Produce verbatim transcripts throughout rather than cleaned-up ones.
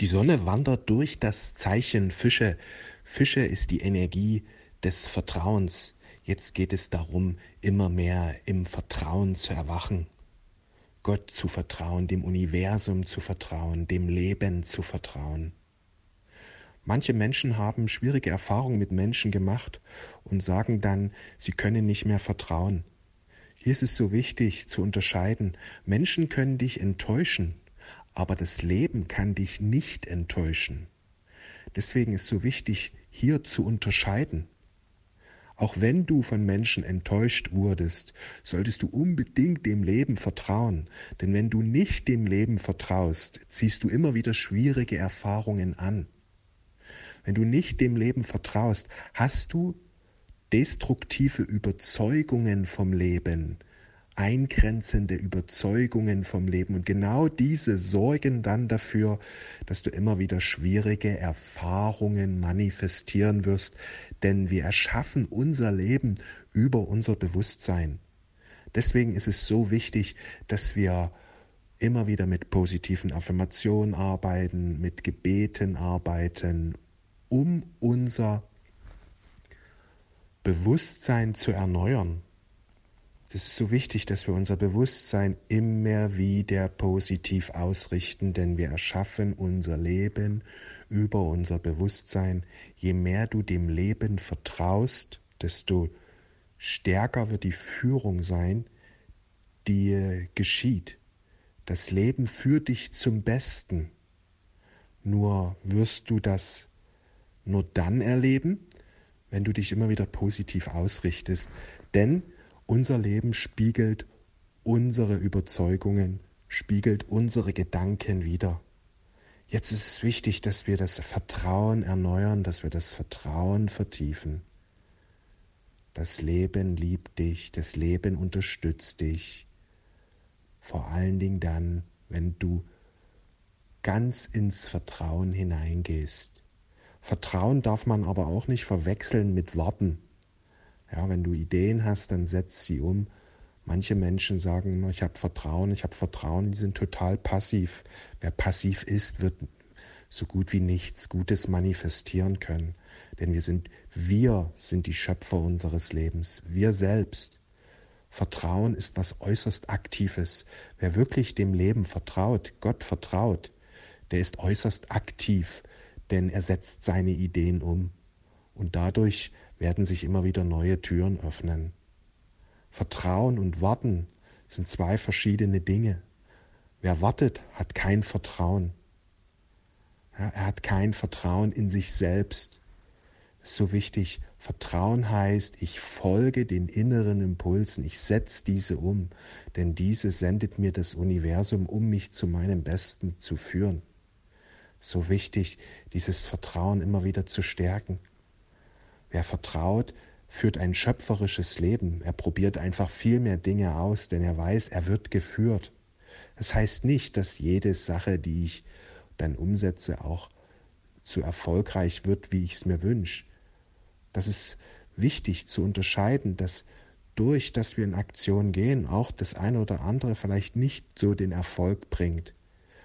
Die Sonne wandert durch das Zeichen Fische. Fische ist die Energie des Vertrauens. Jetzt geht es darum, immer mehr im Vertrauen zu erwachen. Gott zu vertrauen, dem Universum zu vertrauen, dem Leben zu vertrauen. Manche Menschen haben schwierige Erfahrungen mit Menschen gemacht und sagen dann, sie können nicht mehr vertrauen. Hier ist es so wichtig zu unterscheiden. Menschen können dich enttäuschen. Aber das Leben kann dich nicht enttäuschen. Deswegen ist so wichtig, hier zu unterscheiden. Auch wenn du von Menschen enttäuscht wurdest, solltest du unbedingt dem Leben vertrauen. Denn wenn du nicht dem Leben vertraust, ziehst du immer wieder schwierige Erfahrungen an. Wenn du nicht dem Leben vertraust, hast du destruktive Überzeugungen vom Leben, eingrenzende Überzeugungen vom Leben. Und genau diese sorgen dann dafür, dass du immer wieder schwierige Erfahrungen manifestieren wirst. Denn wir erschaffen unser Leben über unser Bewusstsein. Deswegen ist es so wichtig, dass wir immer wieder mit positiven Affirmationen arbeiten, mit Gebeten arbeiten, um unser Bewusstsein zu erneuern. Das ist so wichtig, dass wir unser Bewusstsein immer wieder positiv ausrichten, denn wir erschaffen unser Leben über unser Bewusstsein. Je mehr du dem Leben vertraust, desto stärker wird die Führung sein, die geschieht. Das Leben führt dich zum Besten. Nur wirst du das nur dann erleben, wenn du dich immer wieder positiv ausrichtest, denn unser Leben spiegelt unsere Überzeugungen, spiegelt unsere Gedanken wider. Jetzt ist es wichtig, dass wir das Vertrauen erneuern, dass wir das Vertrauen vertiefen. Das Leben liebt dich, das Leben unterstützt dich. Vor allen Dingen dann, wenn du ganz ins Vertrauen hineingehst. Vertrauen darf man aber auch nicht verwechseln mit Warten. Ja, wenn du Ideen hast, dann setz sie um. Manche Menschen sagen immer, ich habe Vertrauen, ich habe Vertrauen, die sind total passiv. Wer passiv ist, wird so gut wie nichts Gutes manifestieren können. Denn wir sind, wir sind die Schöpfer unseres Lebens, wir selbst. Vertrauen ist was äußerst Aktives. Wer wirklich dem Leben vertraut, Gott vertraut, der ist äußerst aktiv, denn er setzt seine Ideen um. Und dadurch werden sich immer wieder neue Türen öffnen. Vertrauen und Warten sind zwei verschiedene Dinge. Wer wartet, hat kein Vertrauen. Ja, er hat kein Vertrauen in sich selbst. Das ist so wichtig. Vertrauen heißt, ich folge den inneren Impulsen, ich setze diese um, denn diese sendet mir das Universum, um mich zu meinem Besten zu führen. So wichtig, dieses Vertrauen immer wieder zu stärken. Wer vertraut, führt ein schöpferisches Leben. Er probiert einfach viel mehr Dinge aus, denn er weiß, er wird geführt. Das heißt nicht, dass jede Sache, die ich dann umsetze, auch so erfolgreich wird, wie ich es mir wünsche. Das ist wichtig zu unterscheiden, dass durch, dass wir in Aktion gehen, auch das eine oder andere vielleicht nicht so den Erfolg bringt.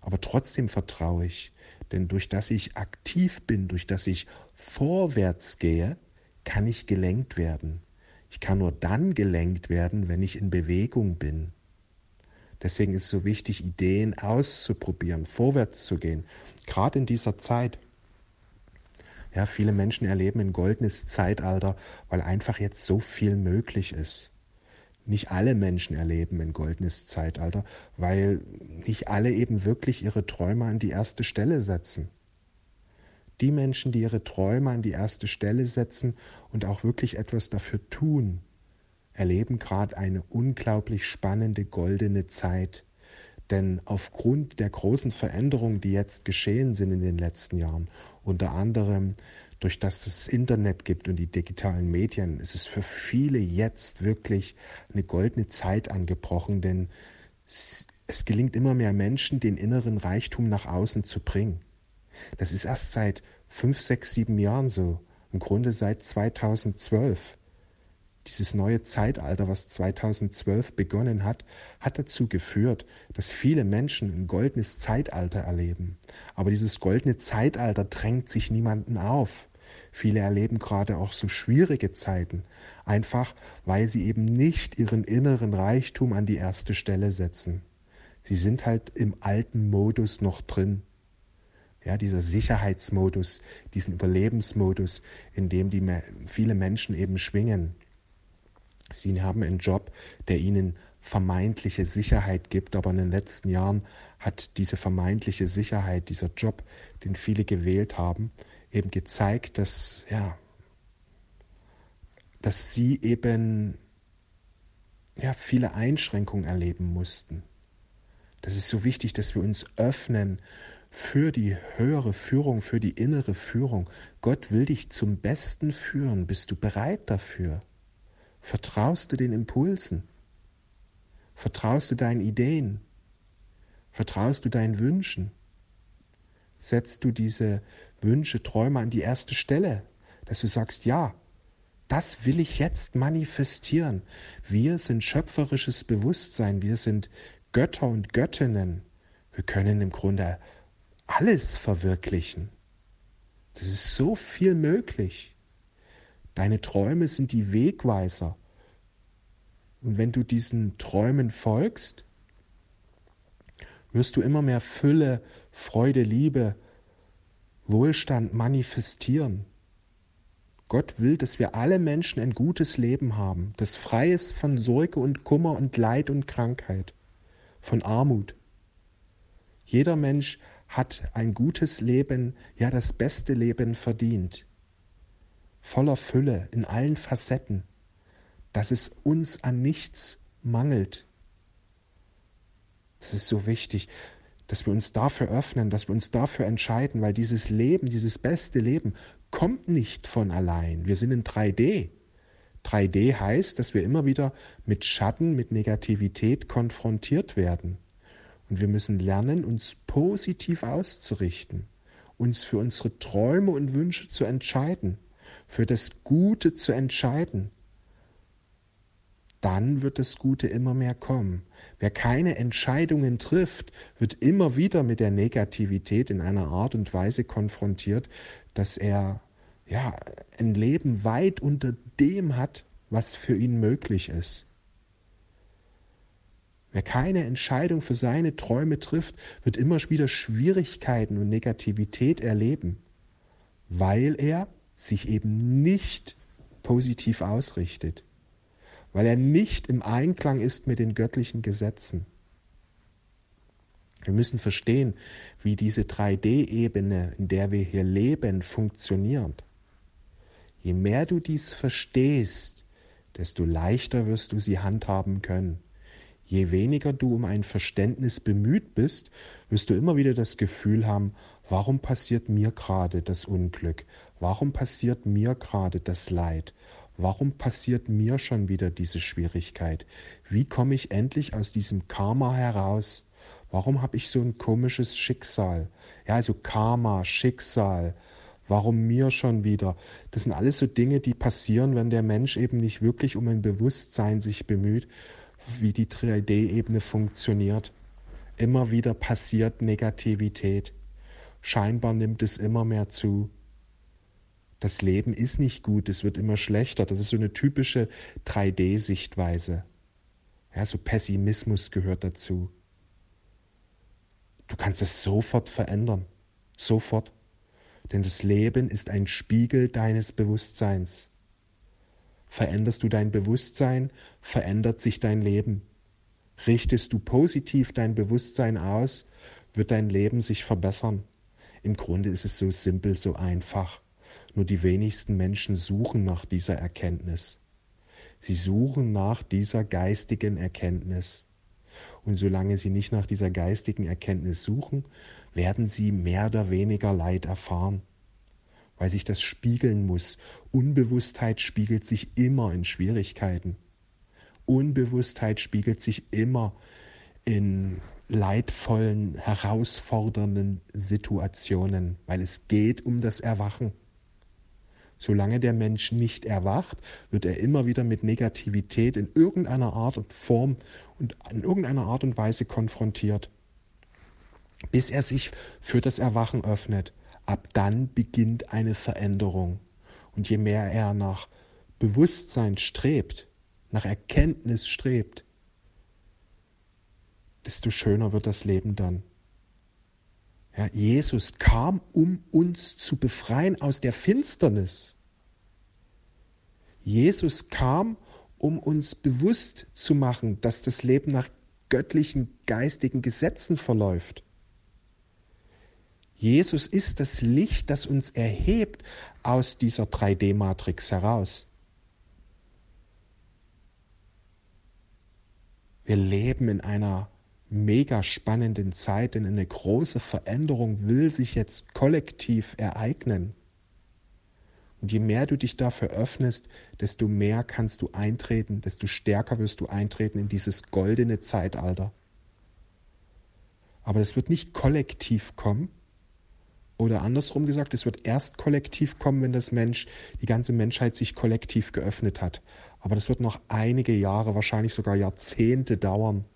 Aber trotzdem vertraue ich, denn durch das ich aktiv bin, durch das ich vorwärts gehe, kann ich gelenkt werden. Ich kann nur dann gelenkt werden, wenn ich in Bewegung bin. Deswegen ist es so wichtig, Ideen auszuprobieren, vorwärts zu gehen. Gerade in dieser Zeit. Ja, viele Menschen erleben ein goldenes Zeitalter, weil einfach jetzt so viel möglich ist. Nicht alle Menschen erleben ein goldenes Zeitalter, weil nicht alle eben wirklich ihre Träume an die erste Stelle setzen. Die Menschen, die ihre Träume an die erste Stelle setzen und auch wirklich etwas dafür tun, erleben gerade eine unglaublich spannende goldene Zeit. Denn aufgrund der großen Veränderungen, die jetzt geschehen sind in den letzten Jahren, unter anderem durch das es Internet gibt und die digitalen Medien, ist es für viele jetzt wirklich eine goldene Zeit angebrochen, denn es gelingt immer mehr Menschen, den inneren Reichtum nach außen zu bringen. Das ist erst seit fünf, sechs, sieben Jahren so, im Grunde seit zweitausendzwölf. Dieses neue Zeitalter, was zweitausendzwölf begonnen hat, hat dazu geführt, dass viele Menschen ein goldenes Zeitalter erleben. Aber dieses goldene Zeitalter drängt sich niemanden auf. Viele erleben gerade auch so schwierige Zeiten, einfach weil sie eben nicht ihren inneren Reichtum an die erste Stelle setzen. Sie sind halt im alten Modus noch drin. Ja, dieser Sicherheitsmodus, diesen Überlebensmodus, in dem die viele Menschen eben schwingen. Sie haben einen Job, der ihnen vermeintliche Sicherheit gibt, aber in den letzten Jahren hat diese vermeintliche Sicherheit, dieser Job, den viele gewählt haben, eben gezeigt, dass, ja, dass sie eben ja, viele Einschränkungen erleben mussten. Das ist so wichtig, dass wir uns öffnen für die höhere Führung, für die innere Führung. Gott will dich zum Besten führen. Bist du bereit dafür? Vertraust du den Impulsen? Vertraust du deinen Ideen? Vertraust du deinen Wünschen? Setzt du diese Wünsche, Träume an die erste Stelle, dass du sagst, ja, das will ich jetzt manifestieren. Wir sind schöpferisches Bewusstsein, wir sind Götter und Göttinnen. Wir können im Grunde alles verwirklichen. Das ist so viel möglich. Deine Träume sind die Wegweiser. Und wenn du diesen Träumen folgst, wirst du immer mehr Fülle, Freude, Liebe, Wohlstand manifestieren. Gott will, dass wir alle Menschen ein gutes Leben haben, das frei ist von Sorge und Kummer und Leid und Krankheit, von Armut. Jeder Mensch hat ein gutes Leben, ja das beste Leben verdient, voller Fülle in allen Facetten, dass es uns an nichts mangelt. Das ist so wichtig, dass wir uns dafür öffnen, dass wir uns dafür entscheiden, weil dieses Leben, dieses beste Leben kommt nicht von allein. Wir sind in drei D. drei D heißt, dass wir immer wieder mit Schatten, mit Negativität konfrontiert werden. Und wir müssen lernen, uns positiv auszurichten, uns für unsere Träume und Wünsche zu entscheiden, für das Gute zu entscheiden. Dann wird das Gute immer mehr kommen. Wer keine Entscheidungen trifft, wird immer wieder mit der Negativität in einer Art und Weise konfrontiert, dass er ja, ein Leben weit unter dem hat, was für ihn möglich ist. Wer keine Entscheidung für seine Träume trifft, wird immer wieder Schwierigkeiten und Negativität erleben, weil er sich eben nicht positiv ausrichtet. Weil er nicht im Einklang ist mit den göttlichen Gesetzen. Wir müssen verstehen, wie diese drei D Ebene, in der wir hier leben, funktioniert. Je mehr du dies verstehst, desto leichter wirst du sie handhaben können. Je weniger du um ein Verständnis bemüht bist, wirst du immer wieder das Gefühl haben, warum passiert mir gerade das Unglück? Warum passiert mir gerade das Leid? Warum passiert mir schon wieder diese Schwierigkeit? Wie komme ich endlich aus diesem Karma heraus? Warum habe ich so ein komisches Schicksal? Ja, also Karma, Schicksal, warum mir schon wieder? Das sind alles so Dinge, die passieren, wenn der Mensch eben nicht wirklich um ein Bewusstsein sich bemüht, wie die drei D Ebene funktioniert. Immer wieder passiert Negativität. Scheinbar nimmt es immer mehr zu. Das Leben ist nicht gut, es wird immer schlechter. Das ist so eine typische drei D Sichtweise. Ja, so Pessimismus gehört dazu. Du kannst es sofort verändern. Sofort. Denn das Leben ist ein Spiegel deines Bewusstseins. Veränderst du dein Bewusstsein, verändert sich dein Leben. Richtest du positiv dein Bewusstsein aus, wird dein Leben sich verbessern. Im Grunde ist es so simpel, so einfach. Nur die wenigsten Menschen suchen nach dieser Erkenntnis. Sie suchen nach dieser geistigen Erkenntnis. Und solange sie nicht nach dieser geistigen Erkenntnis suchen, werden sie mehr oder weniger Leid erfahren. Weil sich das spiegeln muss. Unbewusstheit spiegelt sich immer in Schwierigkeiten. Unbewusstheit spiegelt sich immer in leidvollen, herausfordernden Situationen. Weil es geht um das Erwachen. Solange der Mensch nicht erwacht, wird er immer wieder mit Negativität in irgendeiner Art und Form und in irgendeiner Art und Weise konfrontiert, bis er sich für das Erwachen öffnet. Ab dann beginnt eine Veränderung. Und je mehr er nach Bewusstsein strebt, nach Erkenntnis strebt, desto schöner wird das Leben dann. Ja, Jesus kam, um uns zu befreien aus der Finsternis. Jesus kam, um uns bewusst zu machen, dass das Leben nach göttlichen, geistigen Gesetzen verläuft. Jesus ist das Licht, das uns erhebt aus dieser drei D Matrix heraus. Wir leben in einer mega spannenden Zeit, denn eine große Veränderung will sich jetzt kollektiv ereignen. Und je mehr du dich dafür öffnest, desto mehr kannst du eintreten, desto stärker wirst du eintreten in dieses goldene Zeitalter. Aber das wird nicht kollektiv kommen. Oder andersrum gesagt, es wird erst kollektiv kommen, wenn das Mensch, die ganze Menschheit sich kollektiv geöffnet hat. Aber das wird noch einige Jahre, wahrscheinlich sogar Jahrzehnte dauern,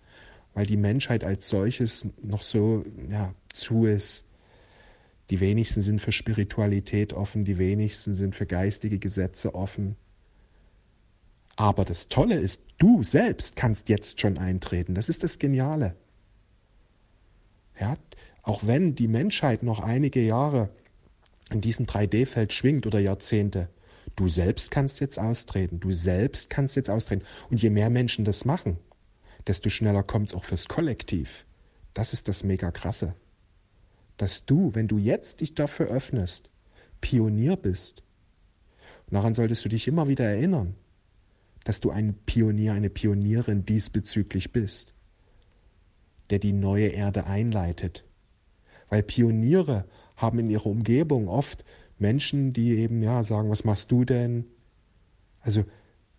weil die Menschheit als solches noch so ja, zu ist. Die wenigsten sind für Spiritualität offen, die wenigsten sind für geistige Gesetze offen. Aber das Tolle ist, du selbst kannst jetzt schon eintreten. Das ist das Geniale. Ja, auch wenn die Menschheit noch einige Jahre in diesem drei D Feld schwingt oder Jahrzehnte, du selbst kannst jetzt austreten, du selbst kannst jetzt austreten. Und je mehr Menschen das machen, desto schneller kommt es auch fürs Kollektiv. Das ist das mega Krasse. Dass du, wenn du jetzt dich dafür öffnest, Pionier bist. Und daran solltest du dich immer wieder erinnern, dass du ein Pionier, eine Pionierin diesbezüglich bist, der die neue Erde einleitet. Weil Pioniere haben in ihrer Umgebung oft Menschen, die eben ja sagen, was machst du denn? Also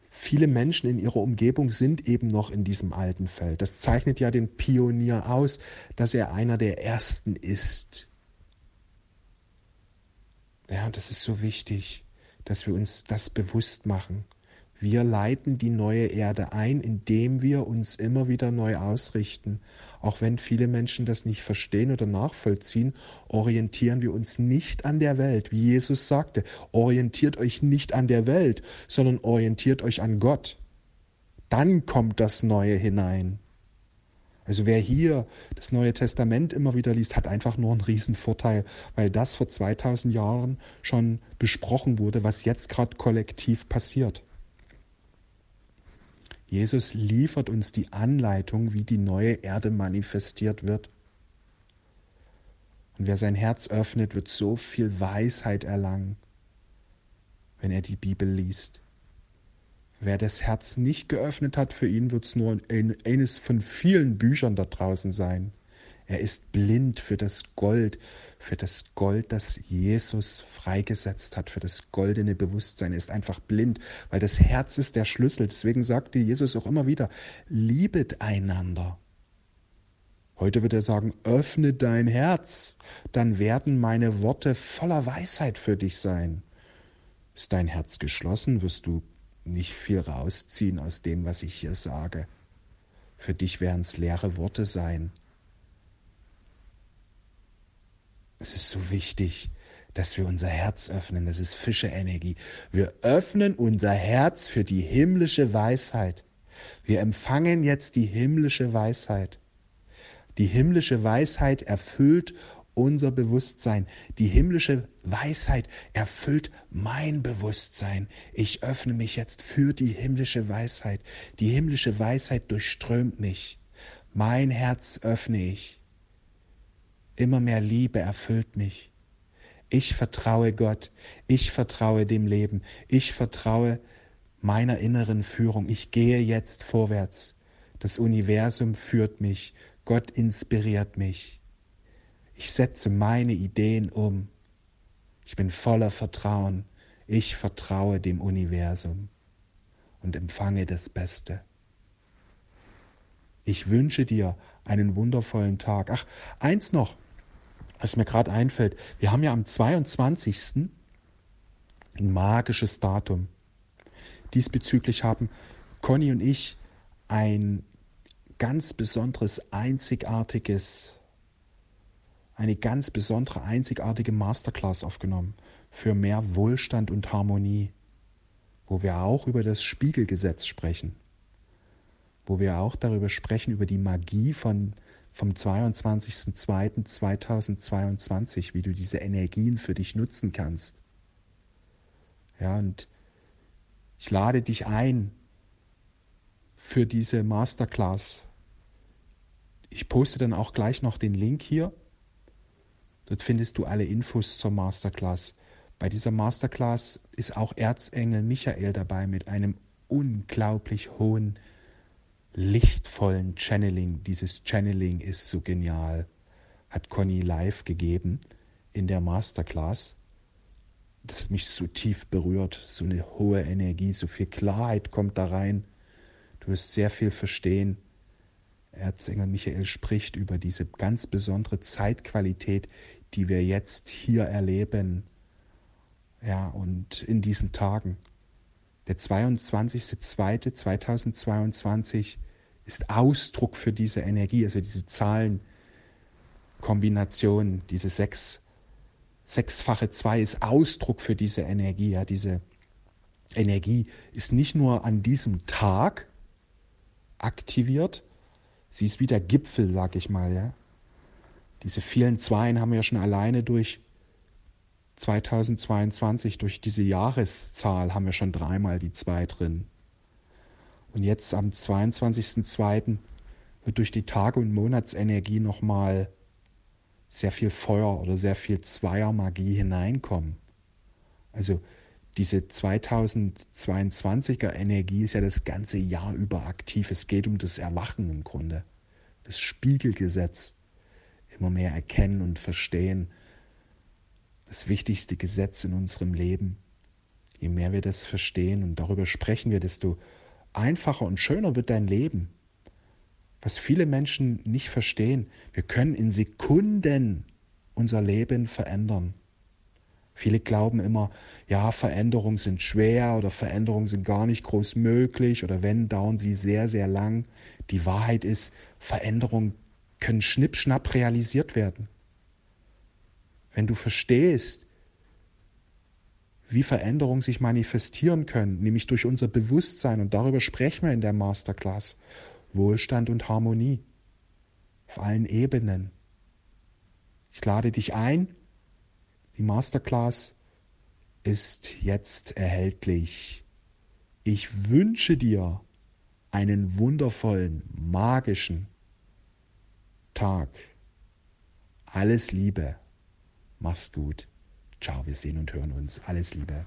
viele Menschen in ihrer Umgebung sind eben noch in diesem alten Feld. Das zeichnet ja den Pionier aus, dass er einer der Ersten ist. Ja, und das ist so wichtig, dass wir uns das bewusst machen. Wir leiten die neue Erde ein, indem wir uns immer wieder neu ausrichten. Auch wenn viele Menschen das nicht verstehen oder nachvollziehen, orientieren wir uns nicht an der Welt. Wie Jesus sagte, orientiert euch nicht an der Welt, sondern orientiert euch an Gott. Dann kommt das Neue hinein. Also wer hier das Neue Testament immer wieder liest, hat einfach nur einen Riesenvorteil, weil das vor zweitausend Jahren schon besprochen wurde, was jetzt gerade kollektiv passiert. Jesus liefert uns die Anleitung, wie die neue Erde manifestiert wird. Und wer sein Herz öffnet, wird so viel Weisheit erlangen, wenn er die Bibel liest. Wer das Herz nicht geöffnet hat, für ihn wird es nur eines von vielen Büchern da draußen sein. Er ist blind für das Gold, für das Gold, das Jesus freigesetzt hat, für das goldene Bewusstsein. Er ist einfach blind, weil das Herz ist der Schlüssel. Deswegen sagte Jesus auch immer wieder, liebet einander. Heute wird er sagen, öffne dein Herz, dann werden meine Worte voller Weisheit für dich sein. Ist dein Herz geschlossen, wirst du nicht viel rausziehen aus dem, was ich hier sage. Für dich werden es leere Worte sein. Es ist so wichtig, dass wir unser Herz öffnen. Das ist Fische-Energie. Wir öffnen unser Herz für die himmlische Weisheit. Wir empfangen jetzt die himmlische Weisheit. Die himmlische Weisheit erfüllt unser Bewusstsein. Die himmlische Weisheit erfüllt mein Bewusstsein. Ich öffne mich jetzt für die himmlische Weisheit. Die himmlische Weisheit durchströmt mich. Mein Herz öffne ich. Immer mehr Liebe erfüllt mich. Ich vertraue Gott. Ich vertraue dem Leben. Ich vertraue meiner inneren Führung. Ich gehe jetzt vorwärts. Das Universum führt mich. Gott inspiriert mich. Ich setze meine Ideen um. Ich bin voller Vertrauen. Ich vertraue dem Universum und empfange das Beste. Ich wünsche dir einen wundervollen Tag. Ach, eins noch, was mir gerade einfällt. Wir haben ja am zweiundzwanzigsten ein magisches Datum. Diesbezüglich haben Conny und ich ein ganz besonderes, einzigartiges, eine ganz besondere, einzigartige Masterclass aufgenommen für mehr Wohlstand und Harmonie, wo wir auch über das Spiegelgesetz sprechen, wo wir auch darüber sprechen, über die Magie von, vom zweiundzwanzigsten zweiten zweitausendzweiundzwanzig, wie du diese Energien für dich nutzen kannst. Ja, und ich lade dich ein für diese Masterclass. Ich poste dann auch gleich noch den Link hier. Dort findest du alle Infos zur Masterclass. Bei dieser Masterclass ist auch Erzengel Michael dabei mit einem unglaublich hohen, lichtvollen Channeling. Dieses Channeling ist so genial, hat Conny live gegeben in der Masterclass. Das hat mich so tief berührt, so eine hohe Energie, so viel Klarheit kommt da rein. Du wirst sehr viel verstehen. Erzengel Michael spricht über diese ganz besondere Zeitqualität, die wir jetzt hier erleben. Ja, und in diesen Tagen. Der zweiundzwanzigste zweite zweitausendzweiundzwanzig ist Ausdruck für diese Energie, also diese Zahlenkombination, diese sechs, sechsfache zwei ist Ausdruck für diese Energie. Ja, diese Energie ist nicht nur an diesem Tag aktiviert, sie ist wie der Gipfel, sag ich mal. Ja? Diese vielen Zweien haben wir ja schon alleine durch zweitausendzweiundzwanzig, durch diese Jahreszahl haben wir schon dreimal die Zwei drin. Und jetzt am zweiundzwanzigsten zweiten wird durch die Tage- und Monatsenergie nochmal sehr viel Feuer oder sehr viel Zweiermagie hineinkommen. Also diese zweitausendzweiundzwanziger Energie ist ja das ganze Jahr über aktiv. Es geht um das Erwachen im Grunde. Das Spiegelgesetz. Immer mehr erkennen und verstehen. Das wichtigste Gesetz in unserem Leben. Je mehr wir das verstehen und darüber sprechen wir, desto einfacher und schöner wird dein Leben. Was viele Menschen nicht verstehen, wir können in Sekunden unser Leben verändern. Viele glauben immer, ja, Veränderungen sind schwer oder Veränderungen sind gar nicht groß möglich oder wenn, dauern sie sehr, sehr lang. Die Wahrheit ist, Veränderungen können schnippschnapp realisiert werden. Wenn du verstehst, wie Veränderungen sich manifestieren können, nämlich durch unser Bewusstsein, und darüber sprechen wir in der Masterclass, Wohlstand und Harmonie auf allen Ebenen. Ich lade dich ein. Die Masterclass ist jetzt erhältlich. Ich wünsche dir einen wundervollen, magischen Tag. Alles Liebe. Mach's gut. Ciao, wir sehen und hören uns. Alles Liebe.